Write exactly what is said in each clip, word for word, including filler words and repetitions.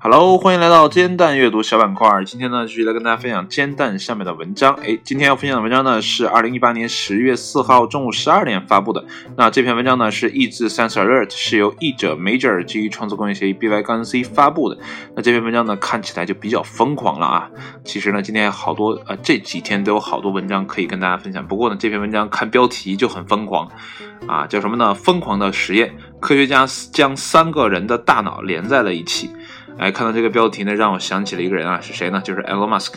Hello， 欢迎来到煎蛋阅读小板块。今天呢，继续来跟大家分享煎蛋下面的文章。诶，今天要分享的文章呢是二零一八年十月四号中午十二点发布的。那这篇文章呢是译自 Science Alert， 是由译者 Major 基于创作工业协议 B Y C 发布的。那这篇文章呢看起来就比较疯狂了啊。其实呢，今天好多呃这几天都有好多文章可以跟大家分享。不过呢，这篇文章看标题就很疯狂啊，叫什么呢？疯狂的实验，科学家将三个人的大脑连在了一起。哎，看到这个标题呢，让我想起了一个人啊，是谁呢？就是 Elon Musk，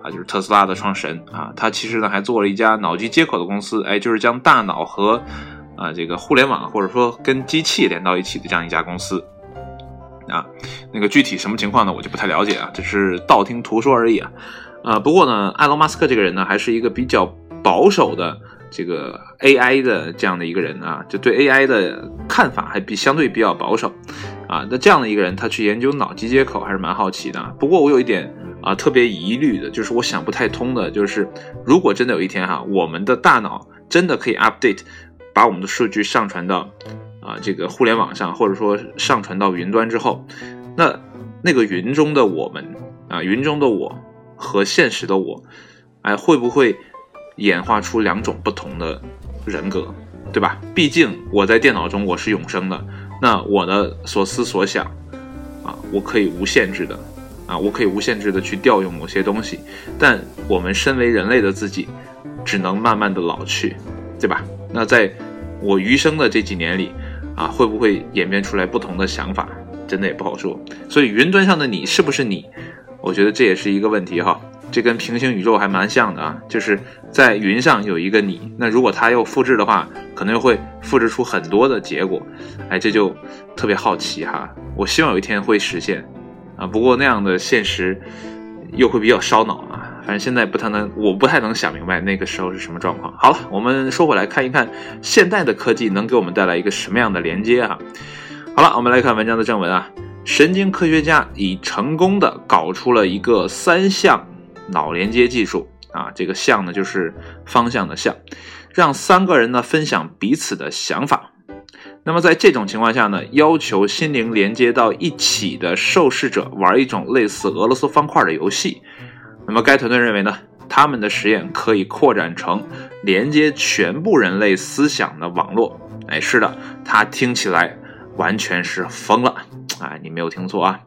啊，就是特斯拉的创始人啊。他其实呢还做了一家脑机接口的公司，哎，就是将大脑和啊这个互联网或者说跟机器连到一起的这样一家公司。啊，那个具体什么情况呢，我就不太了解啊，只是道听途说而已啊。啊，不过呢，埃隆·马斯克这个人呢，还是一个比较保守的。这个 A I 的这样的一个人啊，就对 A I 的看法还比相对比较保守啊。那这样的一个人，他去研究脑机接口还是蛮好奇的。不过我有一点啊特别疑虑的，就是我想不太通的，就是如果真的有一天哈、啊，我们的大脑真的可以 update， 把我们的数据上传到啊这个互联网上，或者说上传到云端之后，那那个云中的我们啊，云中的我和现实的我，哎，会不会？演化出两种不同的人格，对吧？毕竟我在电脑中我是永生的，那我的所思所想啊，我可以无限制的啊，我可以无限制的去调用某些东西，但我们身为人类的自己，只能慢慢的老去，对吧？那在我余生的这几年里啊，会不会演变出来不同的想法，真的也不好说。所以云端上的你是不是你，我觉得这也是一个问题哈。这跟平行宇宙还蛮像的啊，就是在云上有一个你，那如果它又复制的话，可能又会复制出很多的结果，哎，这就特别好奇哈。我希望有一天会实现啊，不过那样的现实又会比较烧脑啊。反正现在不太能，我不太能想明白那个时候是什么状况。好了，我们说回来看一看现代的科技能给我们带来一个什么样的连接啊。好了，我们来看文章的正文啊。神经科学家已成功的搞出了一个三项脑连接技术啊，这个项呢就是方向的项，让三个人呢分享彼此的想法。那么在这种情况下呢，要求心灵连接到一起的受试者玩一种类似俄罗斯方块的游戏。那么该团队认为呢，他们的实验可以扩展成连接全部人类思想的网络。哎，是的，它听起来完全是疯了，哎，你没有听错啊。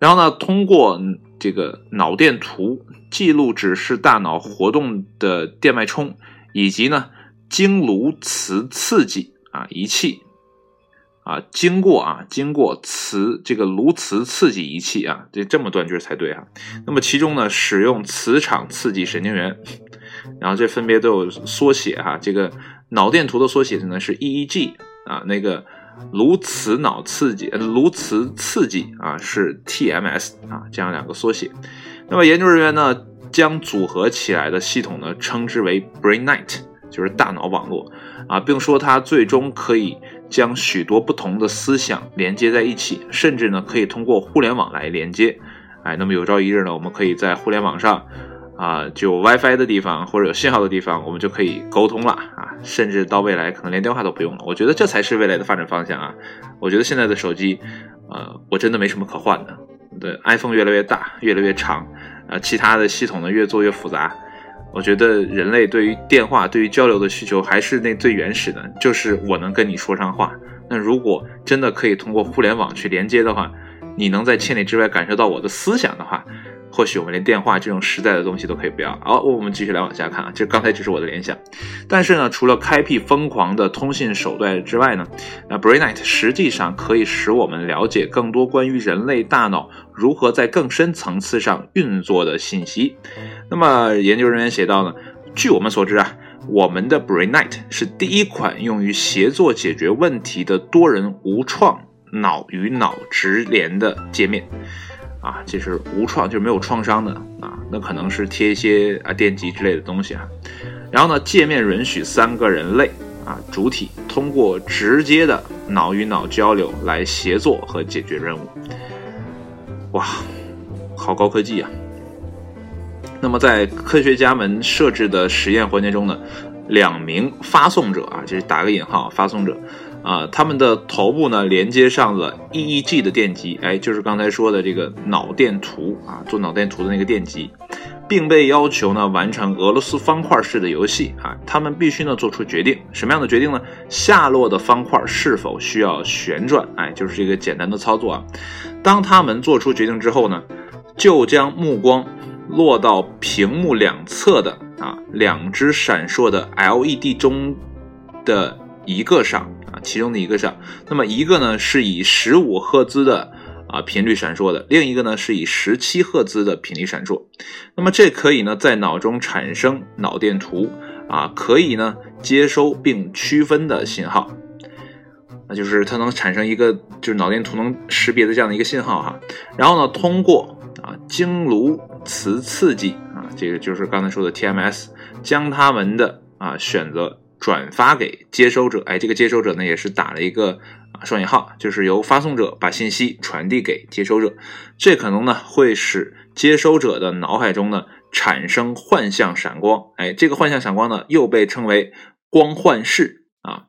然后呢，通过这个脑电图记录指示大脑活动的电脉冲，以及呢经颅磁刺激啊仪器啊，经过啊经过磁这个颅磁刺激仪器啊，这这么断句才对哈、啊。那么其中呢，使用磁场刺激神经元，然后这分别都有缩写哈、啊。这个脑电图的缩写呢是 E E G 啊，那个。颅磁脑刺激，颅磁刺激啊是 T M S 啊，这样两个缩写。那么研究人员呢，将组合起来的系统呢，称之为 BrainNet， 就是大脑网络啊，并说它最终可以将许多不同的思想连接在一起，甚至呢可以通过互联网来连接。哎，那么有朝一日呢，我们可以在互联网上啊，就 WiFi 的地方或者有信号的地方，我们就可以沟通了啊，甚至到未来可能连电话都不用了。我觉得这才是未来的发展方向啊！我觉得现在的手机，呃，我真的没什么可换的。对 ，iPhone 越来越大，越来越长，呃，其他的系统呢越做越复杂。我觉得人类对于电话、对于交流的需求还是那最原始的，就是我能跟你说上话。那如果真的可以通过互联网去连接的话，你能在千里之外感受到我的思想的话。或许我们连电话这种实在的东西都可以不要。好，我们继续来往下看啊，这刚才只是我的联想。但是呢，除了开辟疯狂的通信手段之外呢，那 BrainNet 实际上可以使我们了解更多关于人类大脑如何在更深层次上运作的信息。那么研究人员写道呢，据我们所知啊，我们的 BrainNet 是第一款用于协作解决问题的多人无创脑与脑直连的界面。啊，这是无创，就是没有创伤的啊，那可能是贴一些啊电极之类的东西啊。然后呢，界面允许三个人类啊主体通过直接的脑与脑交流来协作和解决任务。哇，好高科技啊！那么在科学家们设置的实验环节中呢，两名发送者啊，这是打个引号，发送者啊，他们的头部呢连接上了 E E G 的电极，哎，就是刚才说的这个脑电图啊，做脑电图的那个电极，并被要求呢完成俄罗斯方块式的游戏啊，他们必须呢做出决定，什么样的决定呢？下落的方块是否需要旋转？哎，就是这个简单的操作啊。当他们做出决定之后呢，就将目光落到屏幕两侧的啊两只闪烁的 L E D 中的一个上啊，其中的一个上。那么一个呢是以十五赫兹的啊频率闪烁的，另一个呢是以十七赫兹的频率闪烁。那么这可以呢在脑中产生脑电图啊，可以呢接收并区分的信号。那就是它能产生一个就是脑电图能识别的这样的一个信号哈。然后呢通过啊经颅磁刺激啊，这个就是刚才说的 T M S， 将他们的啊选择转发给接收者，哎，这个接收者呢也是打了一个啊双引号，就是由发送者把信息传递给接收者，这可能呢会使接收者的脑海中呢产生幻象闪光，哎，这个幻象闪光呢又被称为光幻视。啊，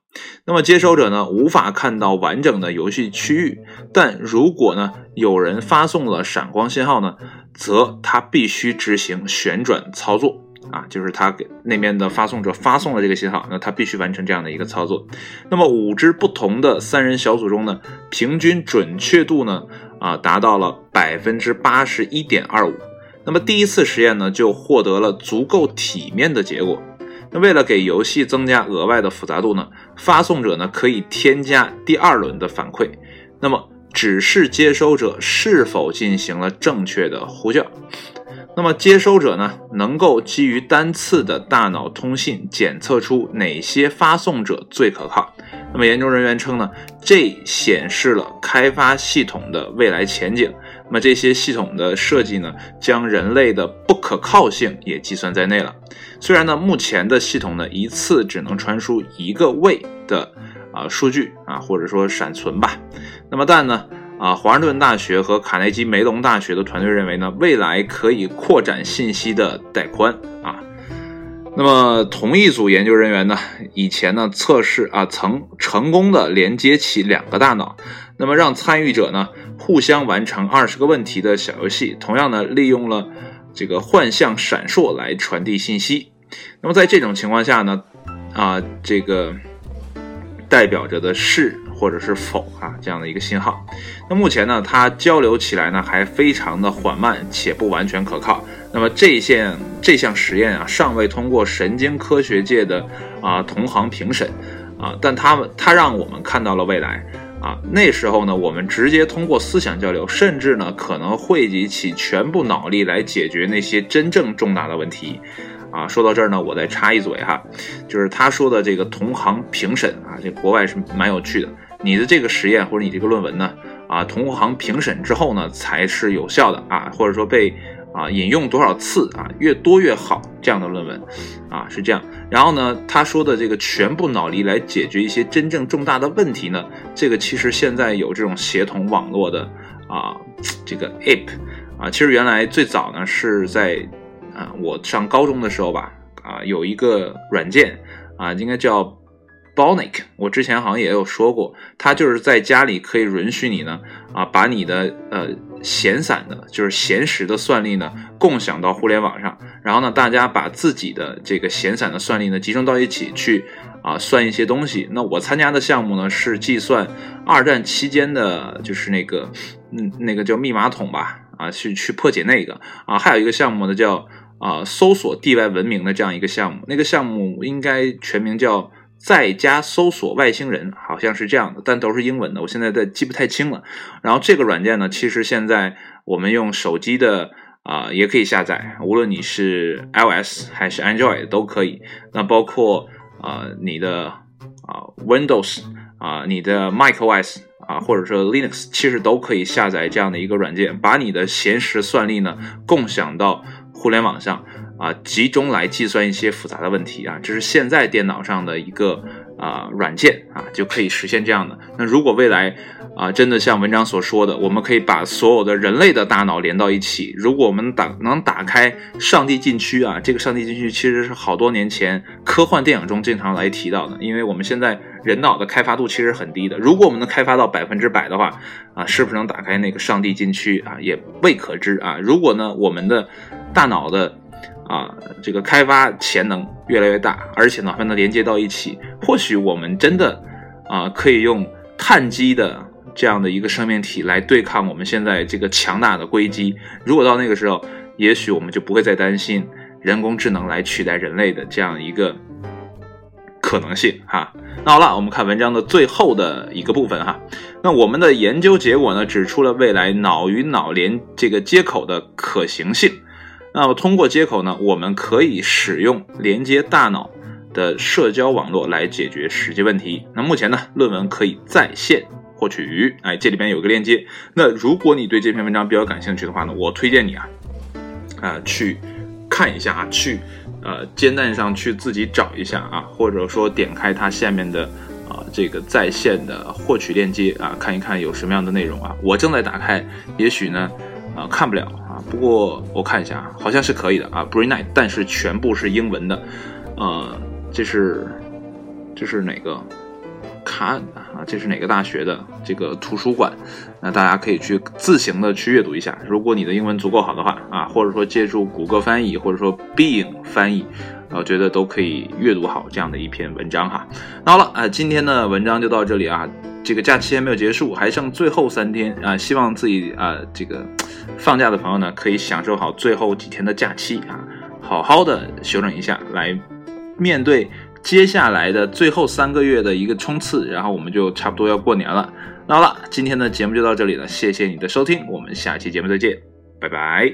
那么接收者呢无法看到完整的游戏区域，但如果呢有人发送了闪光信号呢，则他必须执行旋转操作啊，就是他给那边的发送者发送了这个信号，那他必须完成这样的一个操作。那么五支不同的三人小组中呢，平均准确度呢啊达到了 百分之八十一点二五， 那么第一次实验呢就获得了足够体面的结果。那为了给游戏增加额外的复杂度呢，发送者呢可以添加第二轮的反馈，那么指示接收者是否进行了正确的呼叫。那么接收者呢能够基于单次的大脑通信检测出哪些发送者最可靠。那么研究人员称呢，这显示了开发系统的未来前景。那么这些系统的设计呢将人类的不可靠性也计算在内了。虽然呢目前的系统呢一次只能传输一个位的、呃、数据啊，或者说闪存吧。那么但呢啊，华盛顿大学和卡内基梅隆大学的团队认为呢，未来可以扩展信息的带宽啊。那么同一组研究人员呢，以前呢测试啊，曾成功的连接起两个大脑，那么让参与者呢互相完成二十个问题的小游戏，同样呢利用了这个幻象闪烁来传递信息。那么在这种情况下呢，啊，这个代表着的是或者是否啊这样的一个信号。那目前呢，它交流起来呢还非常的缓慢且不完全可靠。那么这项这项实验啊，尚未通过神经科学界的啊同行评审啊，但它它让我们看到了未来啊。那时候呢，我们直接通过思想交流，甚至呢可能汇集起全部脑力来解决那些真正重大的问题。啊，说到这儿呢，我再插一嘴哈，就是他说的这个同行评审啊，这国外是蛮有趣的。你的这个实验或者你这个论文呢，啊，同行评审之后呢，才是有效的啊，或者说被啊引用多少次啊，越多越好这样的论文，啊是这样。然后呢，他说的这个全部脑力来解决一些真正重大的问题呢，这个其实现在有这种协同网络的啊这个 app 啊，其实原来最早呢是在。啊，我上高中的时候吧，啊，有一个软件啊，应该叫 Bonnie， 我之前好像也有说过，它就是在家里可以允许你呢，啊，把你的呃闲散的，就是闲时的算力呢，共享到互联网上，然后呢，大家把自己的这个闲散的算力呢，集中到一起去啊，算一些东西。那我参加的项目呢，是计算二战期间的，就是那个，嗯，那个叫密码桶吧，啊，去去破解那个啊，还有一个项目呢叫。啊，搜索地外文明的这样一个项目，那个项目应该全名叫在家搜索外星人，好像是这样的，但都是英文的，我现在在记不太清了。然后这个软件呢，其实现在我们用手机的啊、呃、也可以下载，无论你是 iOS 还是 Android 都可以。那包括啊、呃、你的啊、呃、Windows 啊、呃、你的 macOS。啊，或者说 Linux 其实都可以下载这样的一个软件，把你的闲时算力呢共享到互联网上啊，集中来计算一些复杂的问题啊，这是现在电脑上的一个啊、呃、软件啊，就可以实现这样的。那如果未来啊、呃、真的像文章所说的，我们可以把所有的人类的大脑连到一起，如果我们打能打开上帝禁区啊，这个上帝禁区其实是好多年前科幻电影中经常来提到的，因为我们现在人脑的开发度其实很低的，如果我们能开发到百分之百的话啊，是不是能打开那个上帝禁区啊，也未可知啊。如果呢我们的大脑的啊，这个开发潜能越来越大，而且呢，把它连接到一起，或许我们真的啊，可以用碳基的这样的一个生命体来对抗我们现在这个强大的硅基。如果到那个时候，也许我们就不会再担心人工智能来取代人类的这样一个可能性哈。那好了，我们看文章的最后的一个部分哈。那我们的研究结果呢，指出了未来脑与脑连这个接口的可行性。那么通过接口呢，我们可以使用连接大脑的社交网络来解决实际问题。那目前呢，论文可以在线获取，哎，这里边有个链接。那如果你对这篇文章比较感兴趣的话呢，我推荐你啊，啊、呃、去看一下啊，去呃煎蛋上去自己找一下啊，或者说点开它下面的啊、呃、这个在线的获取链接啊，看一看有什么样的内容啊。我正在打开，也许呢啊、呃、看不了。不过我看一下啊，好像是可以的啊 ，BrainNet， 但是全部是英文的，呃，这是这是哪个卡啊？这是哪个大学的这个图书馆？那大家可以去自行的去阅读一下。如果你的英文足够好的话啊，或者说借助谷歌翻译，或者说 Bing 翻译，我、啊、觉得都可以阅读好这样的一篇文章哈。那好了啊，今天的文章就到这里啊。这个假期还没有结束，还剩最后三天啊、呃！希望自己啊、呃，这个放假的朋友呢，可以享受好最后几天的假期啊，好好的休整一下，来面对接下来的最后三个月的一个冲刺，然后我们就差不多要过年了。那好了，今天的节目就到这里了，谢谢你的收听，我们下期节目再见，拜拜。